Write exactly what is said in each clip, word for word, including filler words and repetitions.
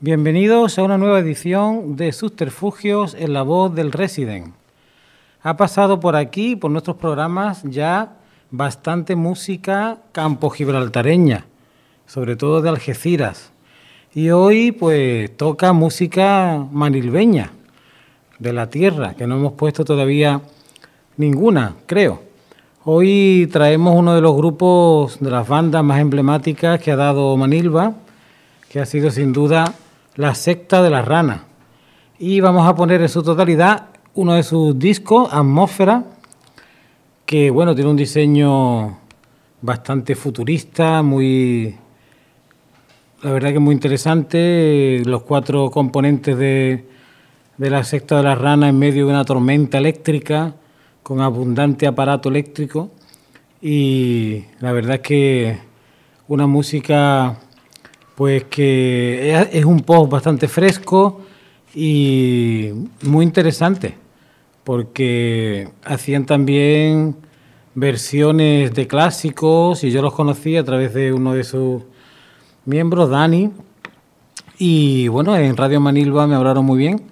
Bienvenidos a una nueva edición de Subterfugios en La Voz del Resident. Ha pasado por aquí, por nuestros programas, ya bastante música campo-gibraltareña, sobre todo de Algeciras. Y hoy pues toca música manilveña, de la tierra, que no hemos puesto todavía ninguna, creo. Hoy traemos uno de los grupos, de las bandas más emblemáticas que ha dado Manilva, que ha sido sin duda La Secta de la Rana. Y vamos a poner en su totalidad uno de sus discos, Atmósfera, que bueno, tiene un diseño bastante futurista, muy, la verdad que muy interesante. Los cuatro componentes de, de La Secta de la Rana en medio de una tormenta eléctrica, con abundante aparato eléctrico. Y la verdad es que una música, pues que es un post bastante fresco y muy interesante, porque hacían también versiones de clásicos y yo los conocí a través de uno de sus miembros, Dani, y bueno, en Radio Manilva me hablaron muy bien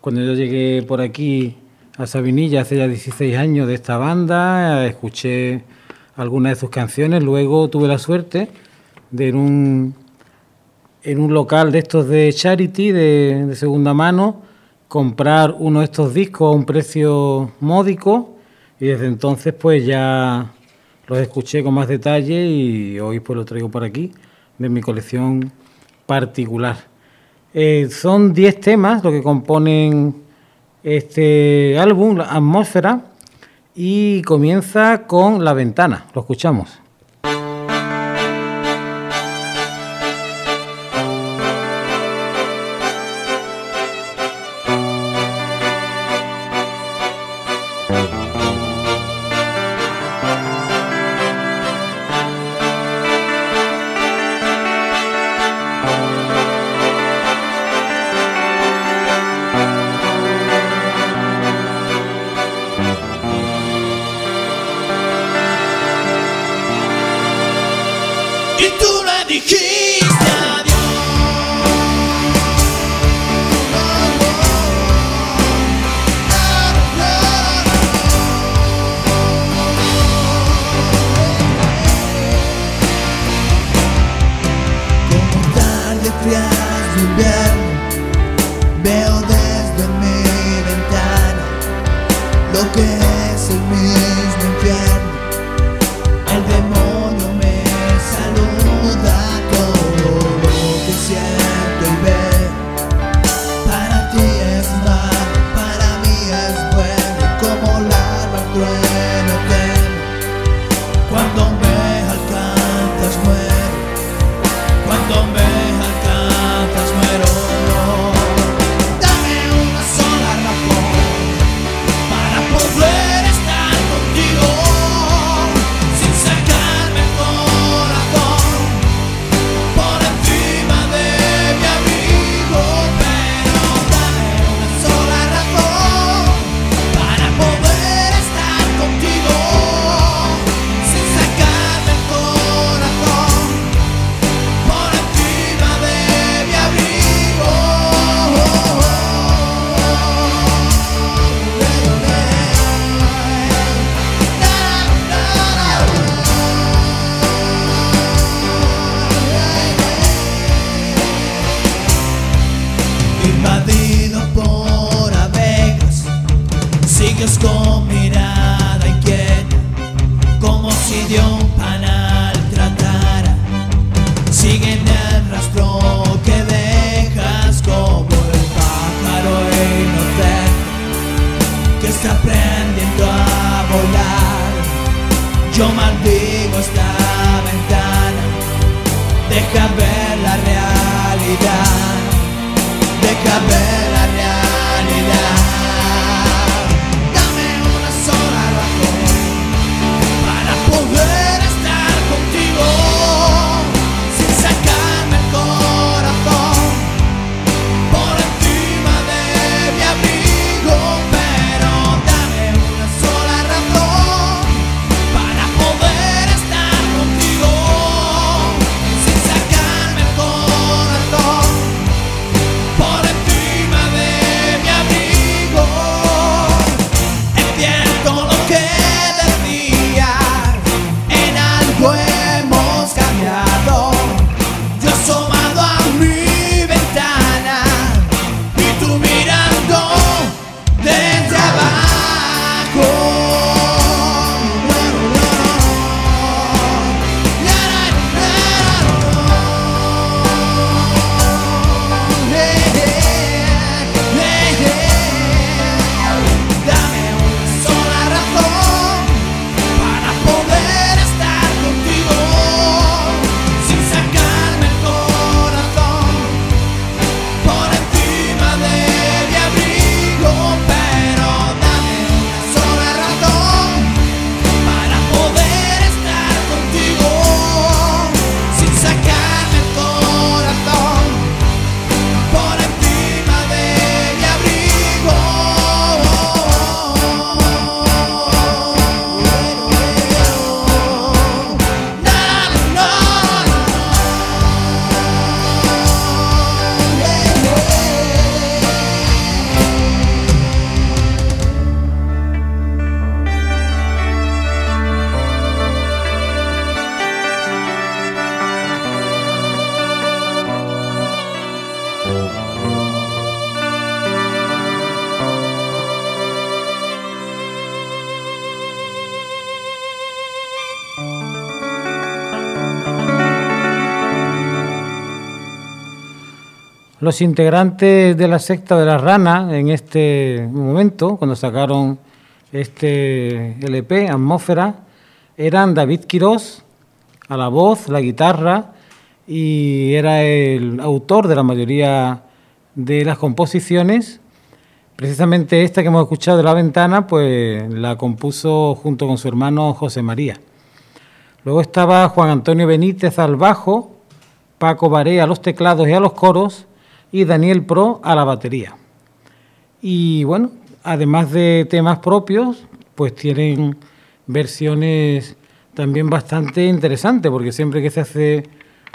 cuando yo llegué por aquí a Sabinilla hace ya dieciséis años de esta banda. Escuché algunas de sus canciones, luego tuve la suerte de en un... en un local de estos de charity, de, de segunda mano, comprar uno de estos discos a un precio módico, y desde entonces pues ya los escuché con más detalle y hoy pues los traigo por aquí, de mi colección particular. Eh, son diez temas lo que componen este álbum, la Atmósfera, y comienza con La Ventana, lo escuchamos. Poder estar contigo. los integrantes de la secta de la Rana en este momento, cuando sacaron este L P, Atmósfera, eran David Quirós a la voz, la guitarra, y era el autor de la mayoría de las composiciones. Precisamente esta que hemos escuchado de La Ventana, pues la compuso junto con su hermano José María. Luego estaba Juan Antonio Benítez al bajo, Paco Varea a los teclados y a los coros, y Daniel Pro a la batería. Y bueno, además de temas propios, pues tienen versiones también bastante interesantes, porque siempre que se hace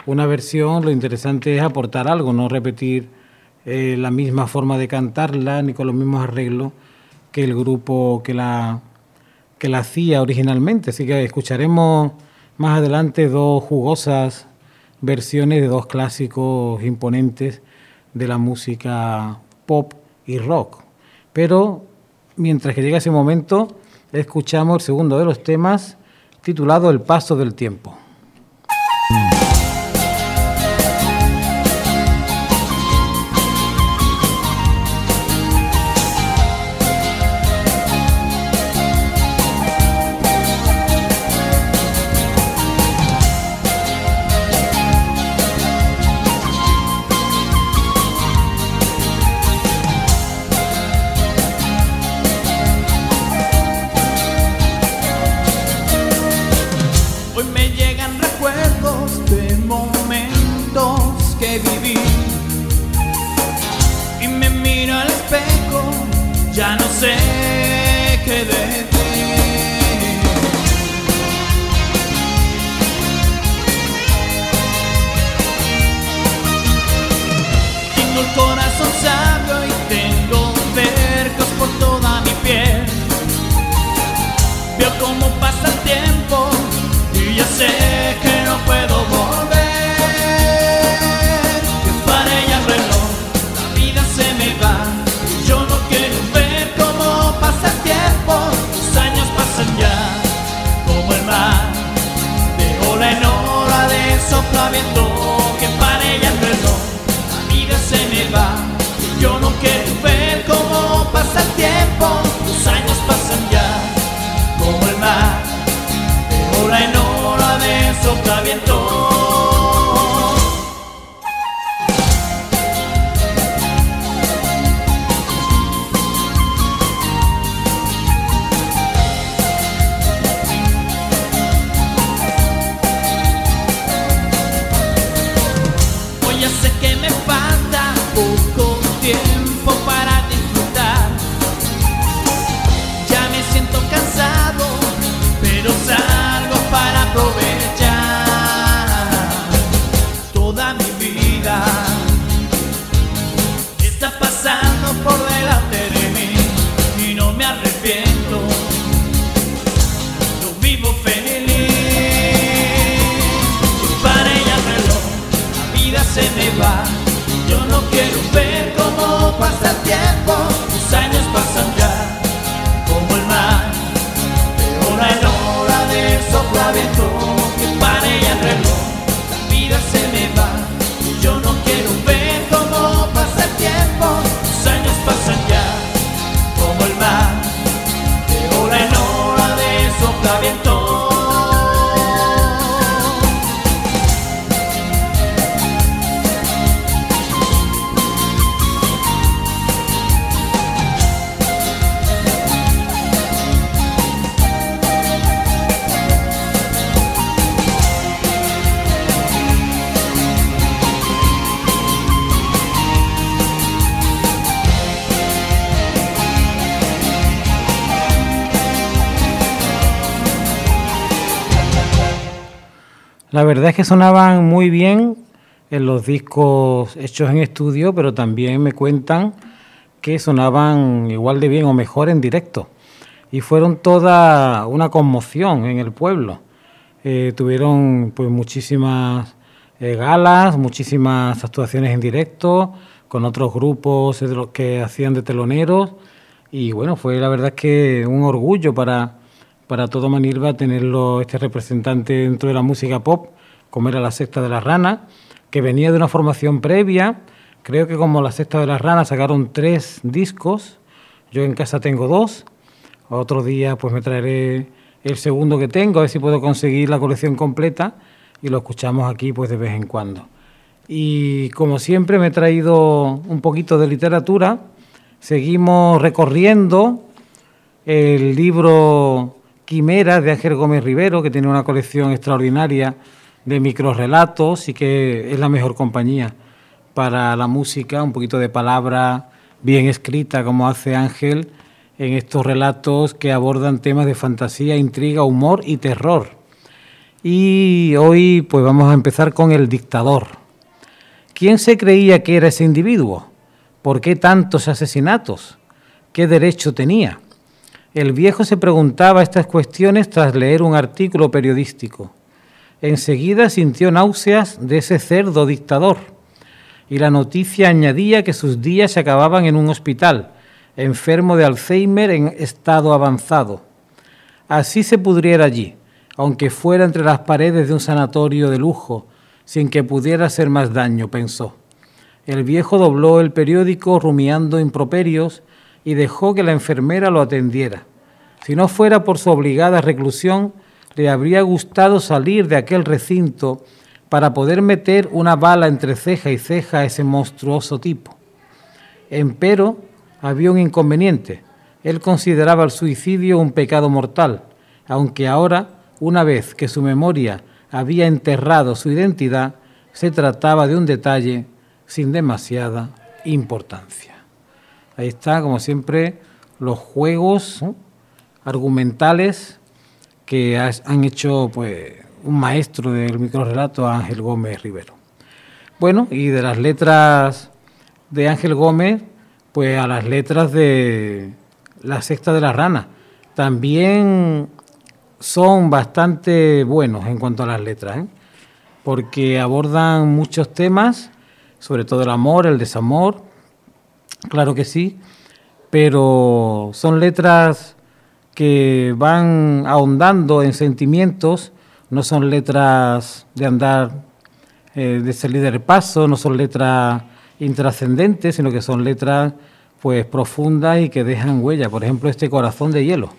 una versión, lo interesante es aportar algo, no repetir eh, la misma forma de cantarla, ni con los mismos arreglos que el grupo que la, que la hacía originalmente. Así que escucharemos más adelante dos jugosas versiones de dos clásicos imponentes de la música pop y rock. Pero mientras que llega ese momento, escuchamos el segundo de los temas, titulado El paso del tiempo. La verdad es que sonaban muy bien en los discos hechos en estudio, pero también me cuentan que sonaban igual de bien o mejor en directo. Y fueron toda una conmoción en el pueblo. Eh, tuvieron pues muchísimas eh, galas, muchísimas actuaciones en directo, con otros grupos que hacían de teloneros. Y bueno, fue la verdad es que un orgullo para... para todo Manilva tenerlo, este representante dentro de la música pop, como era la Secta de la Rana, que venía de una formación previa, Creo que como La Secta de la Rana sacaron tres discos, yo en casa tengo dos. Otro día pues me traeré el segundo que tengo, a ver si puedo conseguir la colección completa y lo escuchamos aquí pues de vez en cuando. Y como siempre me he traído un poquito de literatura. Seguimos recorriendo el libro Quimera de Ángel Gómez Rivero, que tiene una colección extraordinaria de microrrelatos y que es la mejor compañía para la música, un poquito de palabra bien escrita como hace Ángel en estos relatos que abordan temas de fantasía, intriga, humor y terror. Y hoy pues vamos a empezar con El Dictador. ¿Quién se creía que era ese individuo? ¿Por qué tantos asesinatos? ¿Qué derecho tenía? El viejo se preguntaba estas cuestiones tras leer un artículo periodístico. Enseguida sintió náuseas de ese cerdo dictador, y la noticia añadía que sus días se acababan en un hospital, enfermo de Alzheimer en estado avanzado. Así se pudriera allí, aunque fuera entre las paredes de un sanatorio de lujo, sin que pudiera hacer más daño, pensó. El viejo dobló el periódico rumiando improperios y dejó que la enfermera lo atendiera. Si no fuera por su obligada reclusión, le habría gustado salir de aquel recinto para poder meter una bala entre ceja y ceja a ese monstruoso tipo. Empero, había un inconveniente. Él consideraba el suicidio un pecado mortal, aunque ahora, una vez que su memoria había enterrado su identidad, se trataba de un detalle sin demasiada importancia. Ahí está, como siempre, los juegos argumentales que han hecho pues, un maestro del microrrelato, Ángel Gómez Rivero. Bueno, y de las letras de Ángel Gómez, pues a las letras de La Secta de la Rana. También son bastante buenos en cuanto a las letras, ¿eh? Porque abordan muchos temas, sobre todo el amor, el desamor, claro que sí, pero son letras que van ahondando en sentimientos, no son letras de andar, eh, de salir del paso, no son letras intrascendentes, sino que son letras pues profundas y que dejan huella. Por ejemplo, este Corazón de hielo.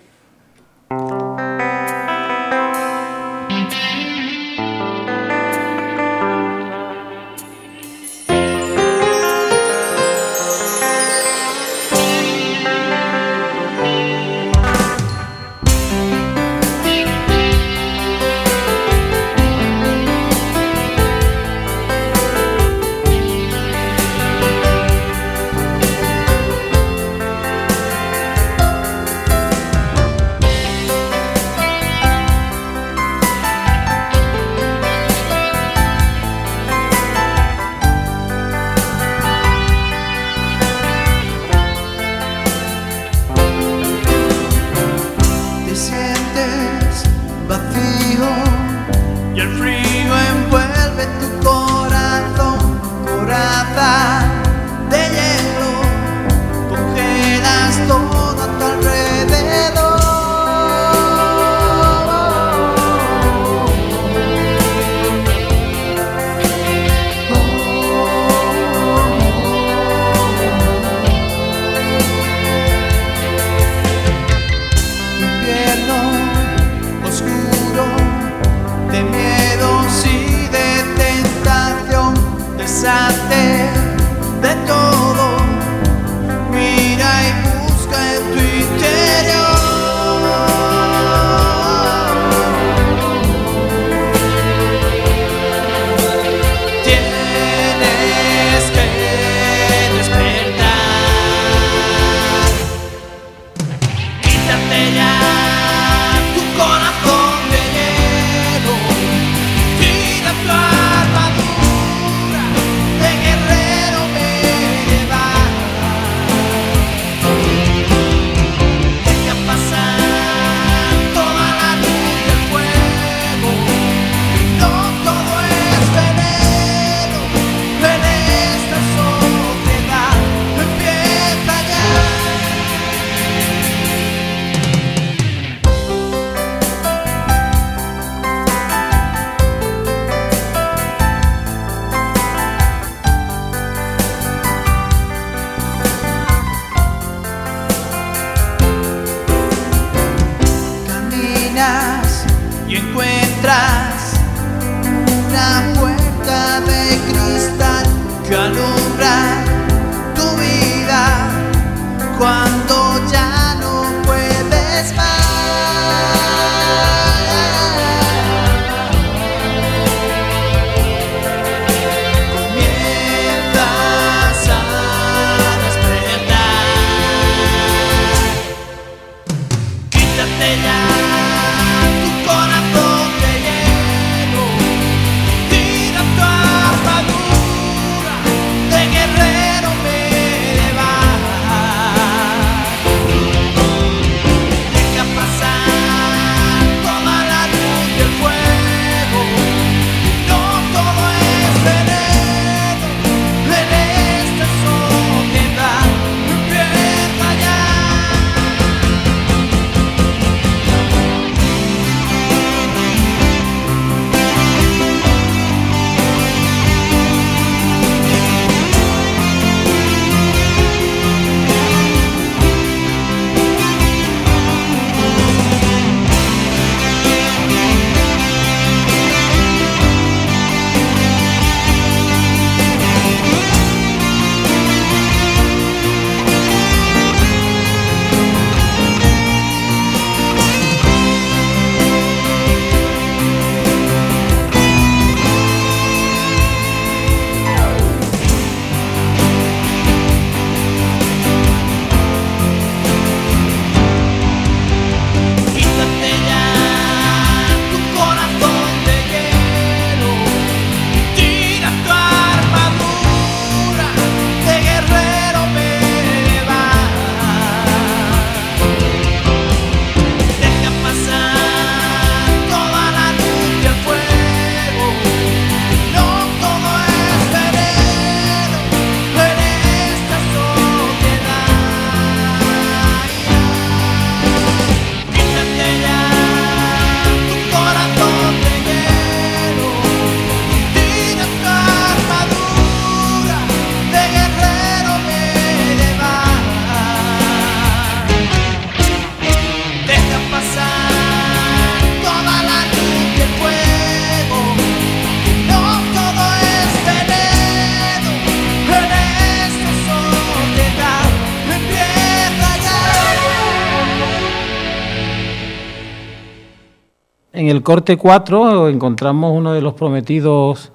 En el corte cuatro encontramos uno de los prometidos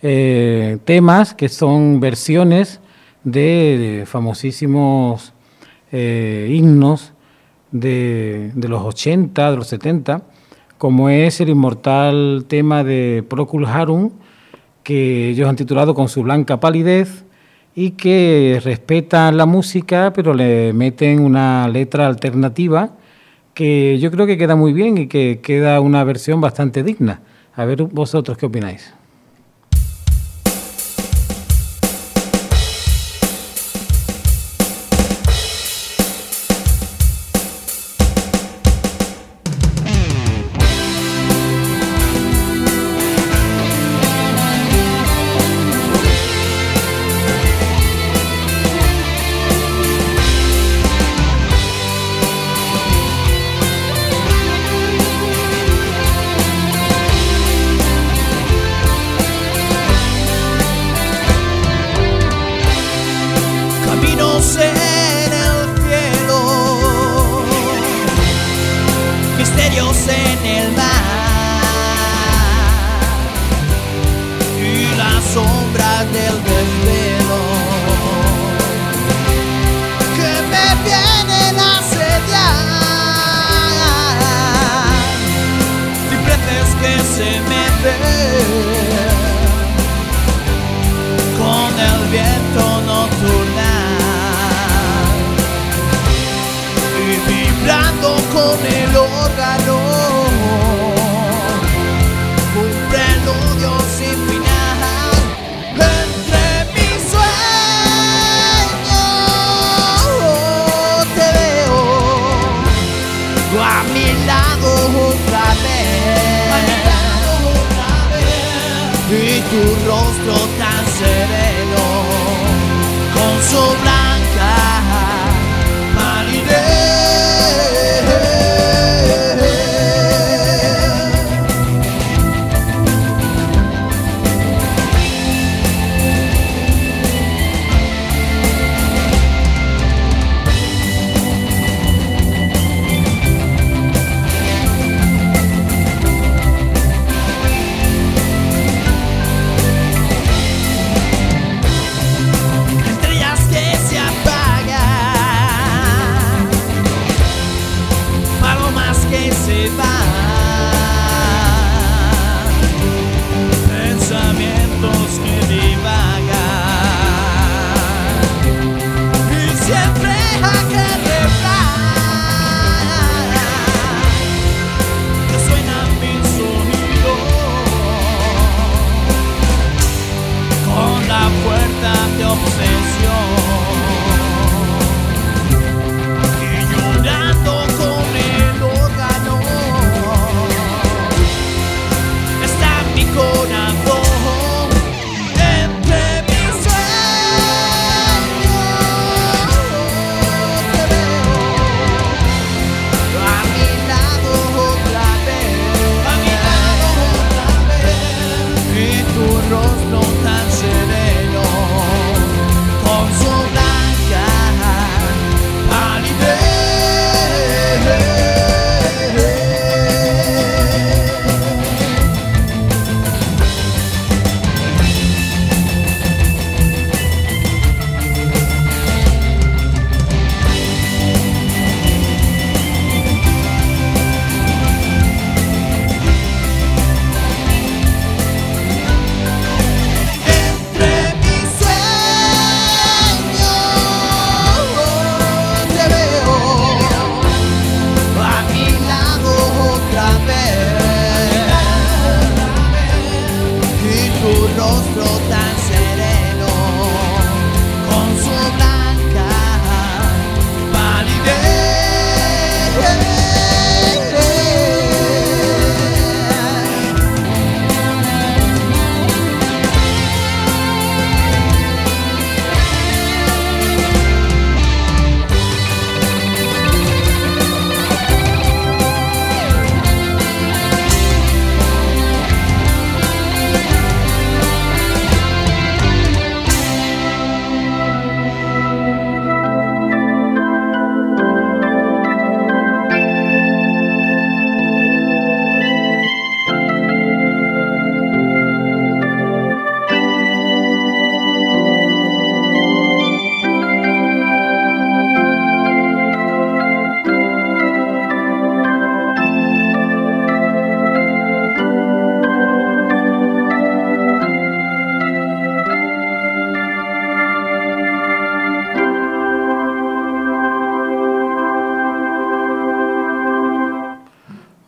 eh, temas, que son versiones de, de famosísimos eh, himnos de, de los ochenta, de los setenta, como es el inmortal tema de Procul Harum, que ellos han titulado Con su blanca palidez, y que respetan la música, pero le meten una letra alternativa, que yo creo que queda muy bien y que queda una versión bastante digna. A ver vosotros qué opináis.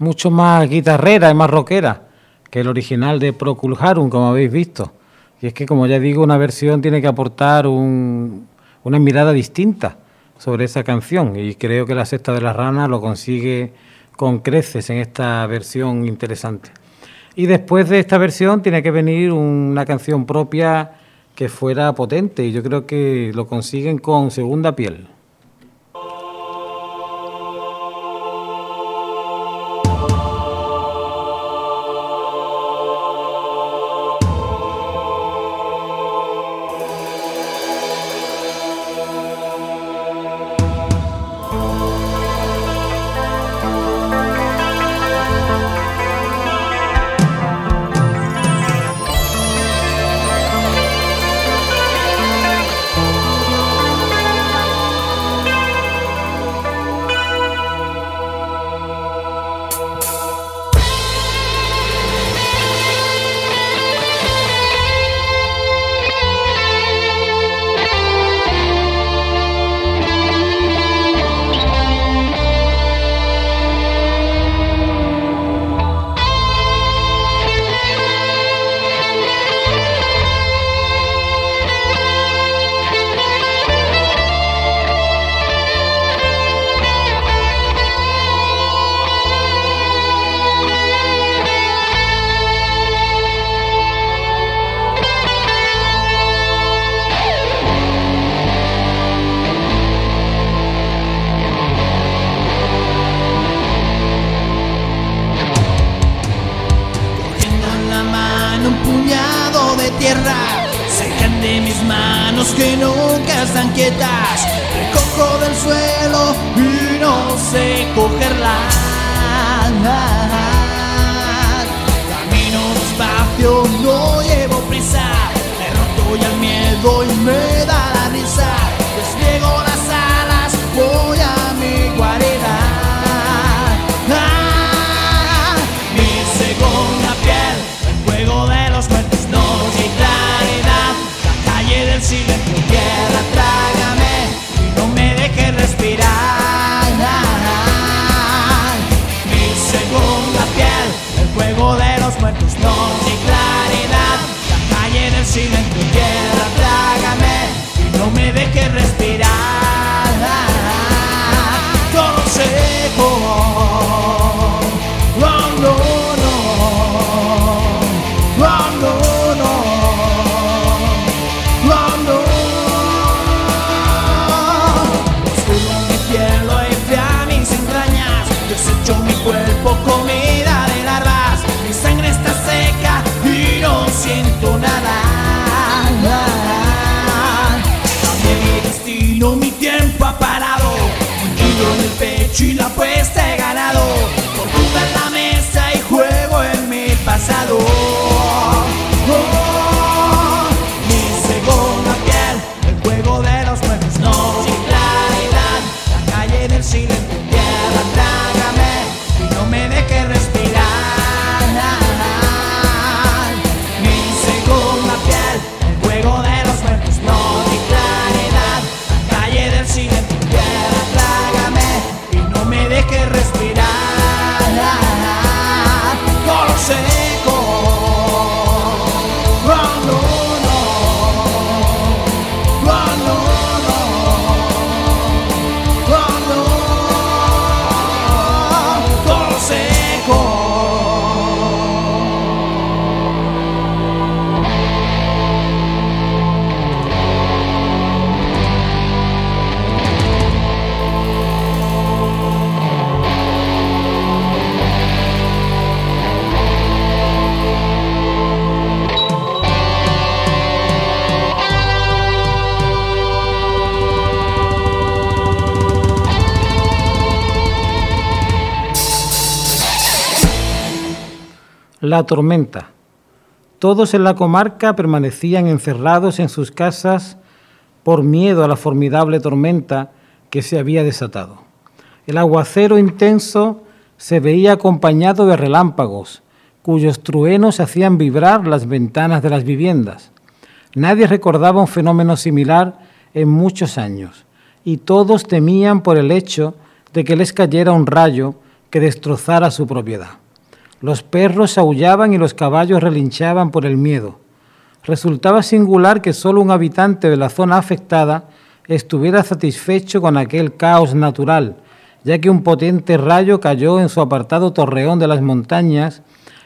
mucho más guitarrera y más rockera que el original de Procul Harum, como habéis visto. Y es que, como ya digo, una versión tiene que aportar un, una mirada distinta sobre esa canción, y creo que La Secta de la Rana lo consigue con creces en esta versión interesante. Y después de esta versión tiene que venir una canción propia que fuera potente, y yo creo que lo consiguen con Segunda Piel. La tormenta. Todos en la comarca permanecían encerrados en sus casas por miedo a la formidable tormenta que se había desatado. El aguacero intenso se veía acompañado de relámpagos, cuyos truenos hacían vibrar las ventanas de las viviendas. Nadie recordaba un fenómeno similar en muchos años, y todos temían por el hecho de que les cayera un rayo que destrozara su propiedad. Los perros aullaban y los caballos relinchaban por el miedo. Resultaba singular que solo un habitante de la zona afectada estuviera satisfecho con aquel caos natural, ya que un potente rayo cayó en su apartado torreón de las montañas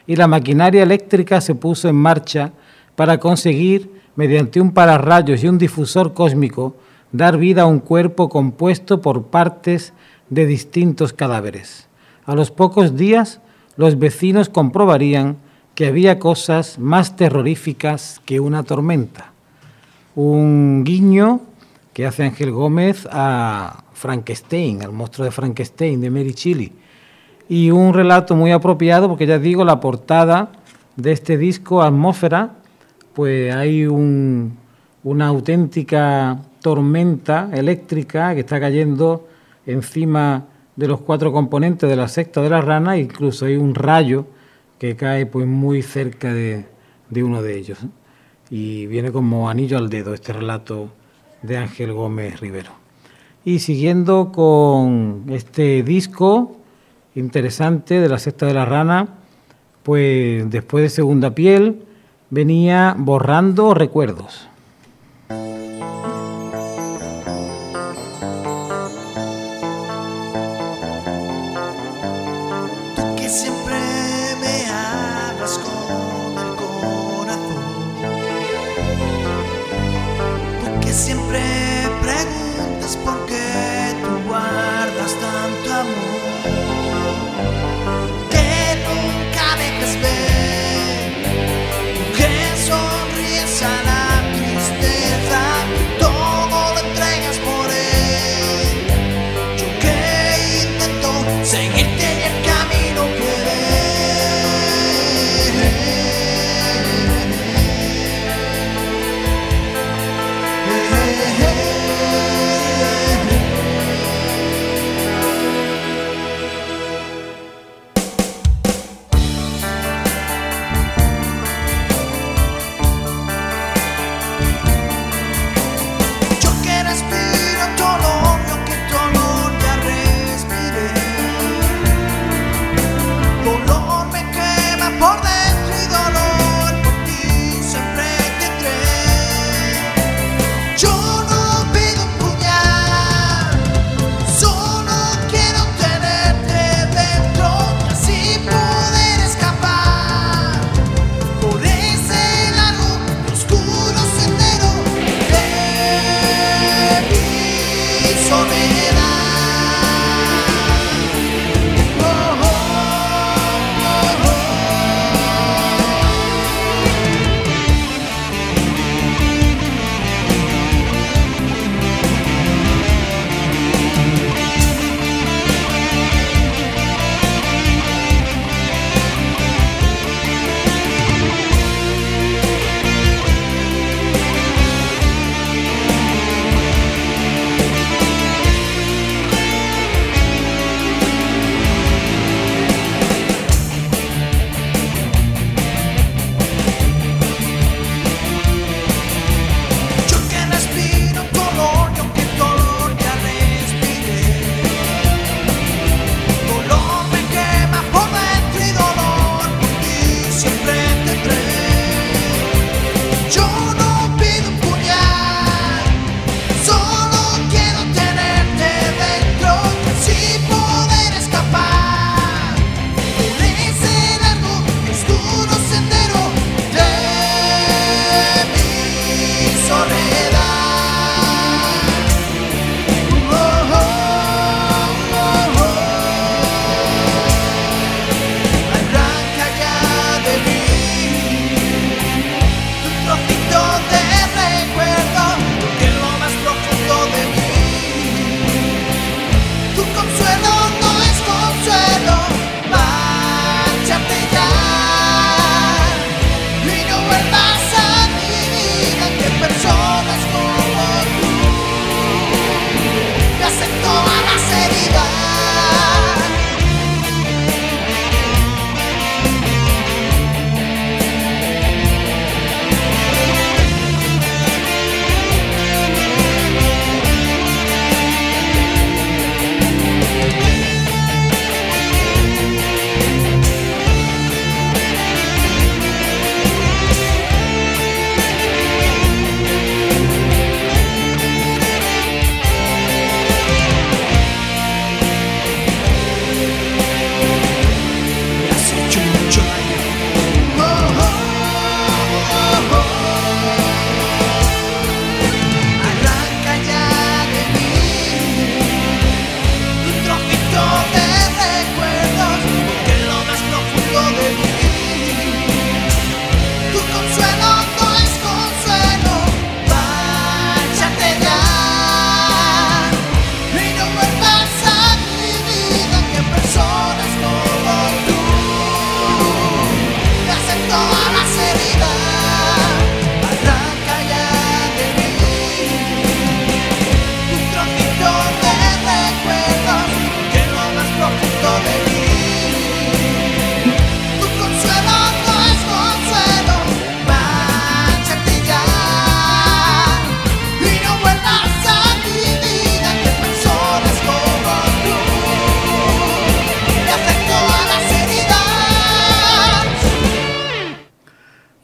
y la maquinaria eléctrica se puso en marcha para conseguir, mediante un pararrayos y un difusor cósmico, dar vida a un cuerpo compuesto por partes de distintos cadáveres. A los pocos días, los vecinos comprobarían que había cosas más terroríficas que una tormenta. Un guiño que hace Ángel Gómez a Frankenstein, al monstruo de Frankenstein de Mary Shelley. Y un relato muy apropiado, porque ya digo, la portada de este disco, Atmósfera, pues hay un, una auténtica tormenta eléctrica que está cayendo encima de los cuatro componentes de la secta de la rana, e incluso hay un rayo que cae pues muy cerca de, de uno de ellos, ¿eh? Y viene como anillo al dedo este relato de Ángel Gómez Rivero. Y siguiendo con este disco interesante de la secta de la rana, pues después de Segunda Piel venía Borrando Recuerdos.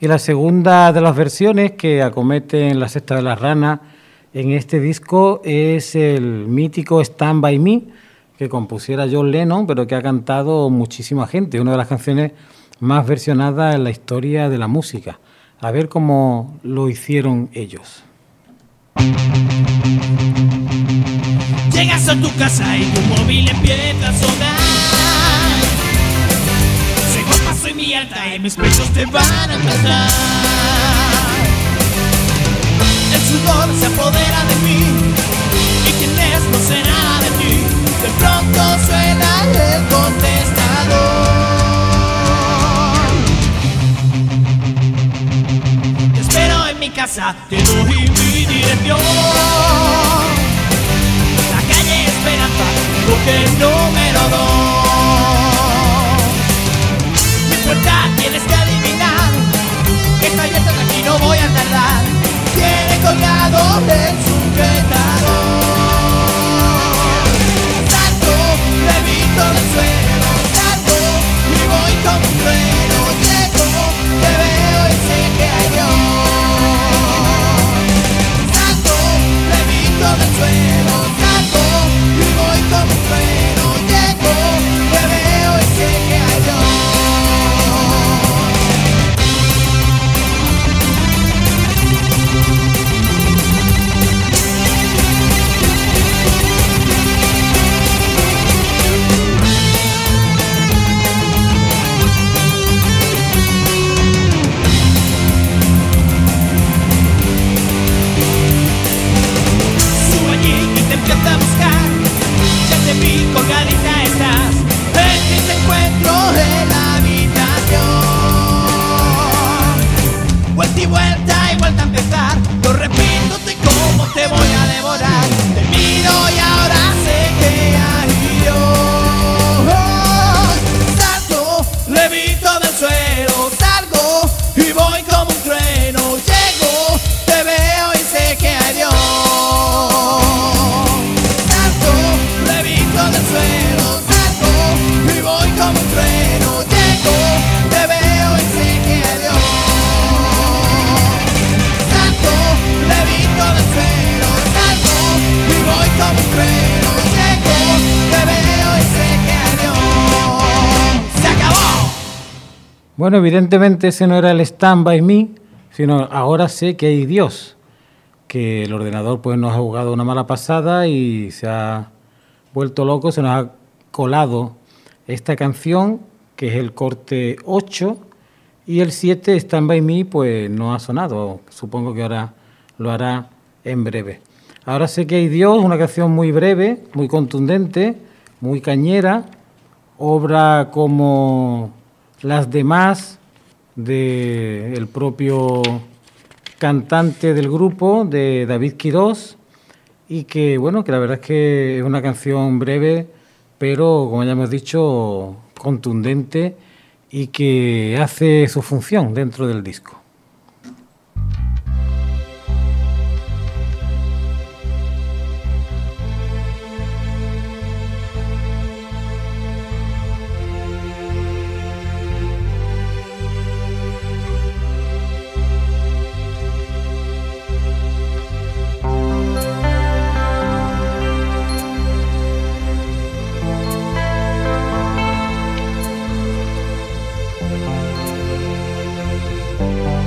Y la segunda de las versiones que acometen La Secta de la Rana en este disco es el mítico Stand By Me, que compusiera John Lennon, pero que ha cantado muchísima gente. Una de las canciones más versionadas en la historia de la música. A ver cómo lo hicieron ellos. Llegas a tu casa y tu móvil empieza a sonar. Soy guapa, soy mierda y mis pechos te van a tratar. El sudor se apodera de mí y quién es no será de ti. De pronto suena el contestador. Te espero en mi casa, te doy mi dirección. La calle Esperanza, porque número dos. Mi puerta tienes que adivinar. Esta llanta de aquí no voy a tardar. Tiene colgado el sujetador. Levito del suelo, salto y voy como un trueno. Llego, te veo y sé que hay Dios. Salto, levito del suelo, salto y voy como un trueno. Llego, te veo y sé que hay Dios. Bueno, evidentemente ese no era el Stand By Me, sino ahora sé que hay Dios, que el ordenador pues nos ha jugado una mala pasada y se ha vuelto loco, se nos ha colado esta canción, que es el corte ocho, y el siete, Stand By Me, pues no ha sonado, supongo que ahora lo hará en breve. Ahora sé que hay Dios, una canción muy breve, muy contundente, muy cañera, obra como las demás del propio cantante del grupo, de David Quirós, y que bueno, que la verdad es que es una canción breve, pero como ya hemos dicho, contundente y que hace su función dentro del disco. Thank you.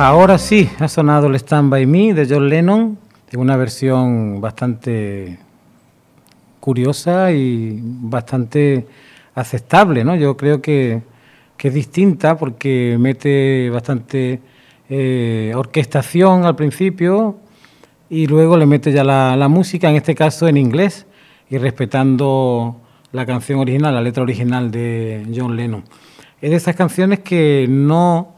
Ahora sí, ha sonado el Stand By Me de John Lennon, en una versión bastante curiosa y bastante aceptable, ¿no? Yo creo que, que es distinta porque mete bastante eh, orquestación al principio y luego le mete ya la, la música, en este caso en inglés, y respetando la canción original, la letra original de John Lennon. Es de esas canciones que no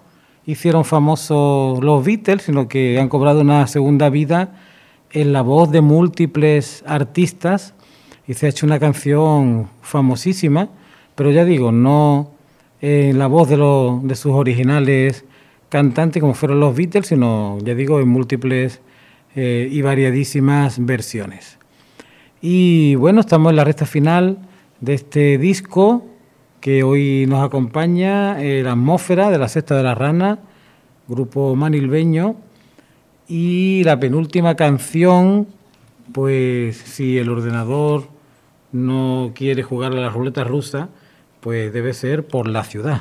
hicieron famosos los Beatles, sino que han cobrado una segunda vida en la voz de múltiples artistas y se ha hecho una canción famosísima, pero ya digo, no en la voz de, los, de sus originales cantantes como fueron los Beatles, sino, ya digo, en múltiples eh, y variadísimas versiones. Y bueno, estamos en la recta final de este disco que hoy nos acompaña, eh, La Atmósfera de La Secta de la Rana, grupo manilveño, y la penúltima canción, pues si el ordenador no quiere jugar a la ruleta rusa, pues debe ser Por la Ciudad.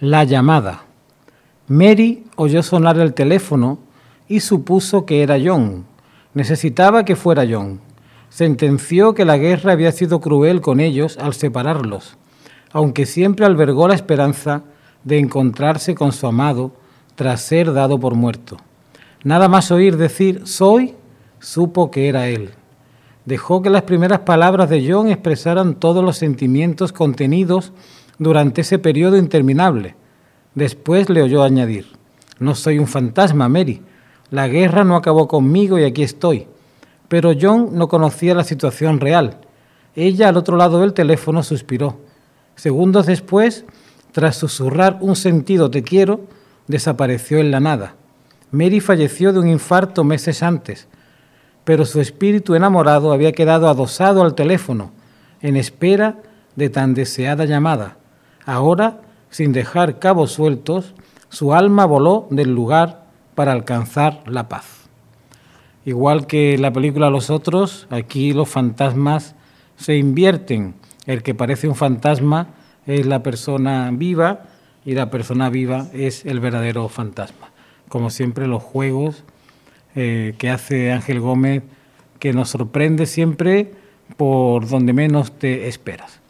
La llamada. Mary oyó sonar el teléfono y supuso que era John. Necesitaba que fuera John. Sentenció que la guerra había sido cruel con ellos al separarlos, aunque siempre albergó la esperanza de encontrarse con su amado tras ser dado por muerto. Nada más oír decir «soy», supo que era él. Dejó que las primeras palabras de John expresaran todos los sentimientos contenidos durante ese periodo interminable. Después le oyó añadir: «No soy un fantasma, Mary. La guerra no acabó conmigo y aquí estoy». Pero John no conocía la situación real. Ella, al otro lado del teléfono, suspiró. Segundos después, tras susurrar un sentido «te quiero», desapareció en la nada. Mary falleció de un infarto meses antes, pero su espíritu enamorado había quedado adosado al teléfono, en espera de tan deseada llamada. Ahora, sin dejar cabos sueltos, su alma voló del lugar para alcanzar la paz. Igual que en la película Los Otros, aquí los fantasmas se invierten. El que parece un fantasma es la persona viva y la persona viva es el verdadero fantasma. Como siempre, los juegos eh, que hace Ángel Gómez, que nos sorprende siempre por donde menos te esperas.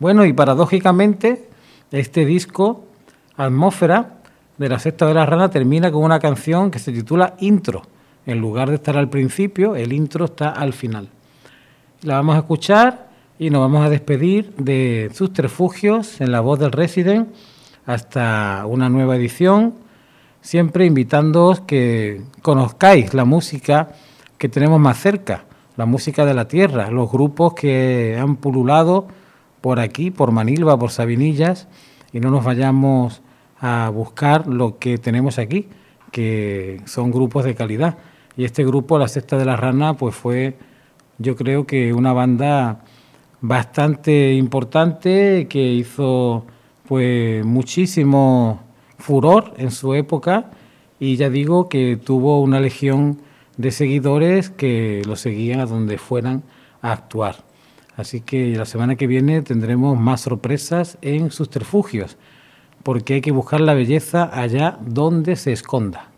Bueno, y paradójicamente, este disco, Atmósfera, de La Secta de la Rana, termina con una canción que se titula Intro. En lugar de estar al principio, el intro está al final. La vamos a escuchar y nos vamos a despedir de Subterfugios en La Voz del Resident hasta una nueva edición, siempre invitándoos que conozcáis la música que tenemos más cerca, la música de la tierra, los grupos que han pululado por aquí, por Manilva, por Sabinillas, y no nos vayamos a buscar lo que tenemos aquí, que son grupos de calidad. Y este grupo, La Secta de la Rana, pues fue, yo creo que una banda bastante importante que hizo pues muchísimo furor en su época, y ya digo que tuvo una legión de seguidores que lo seguían a donde fueran a actuar. Así que la semana que viene tendremos más sorpresas en Subterfugios, porque hay que buscar la belleza allá donde se esconda.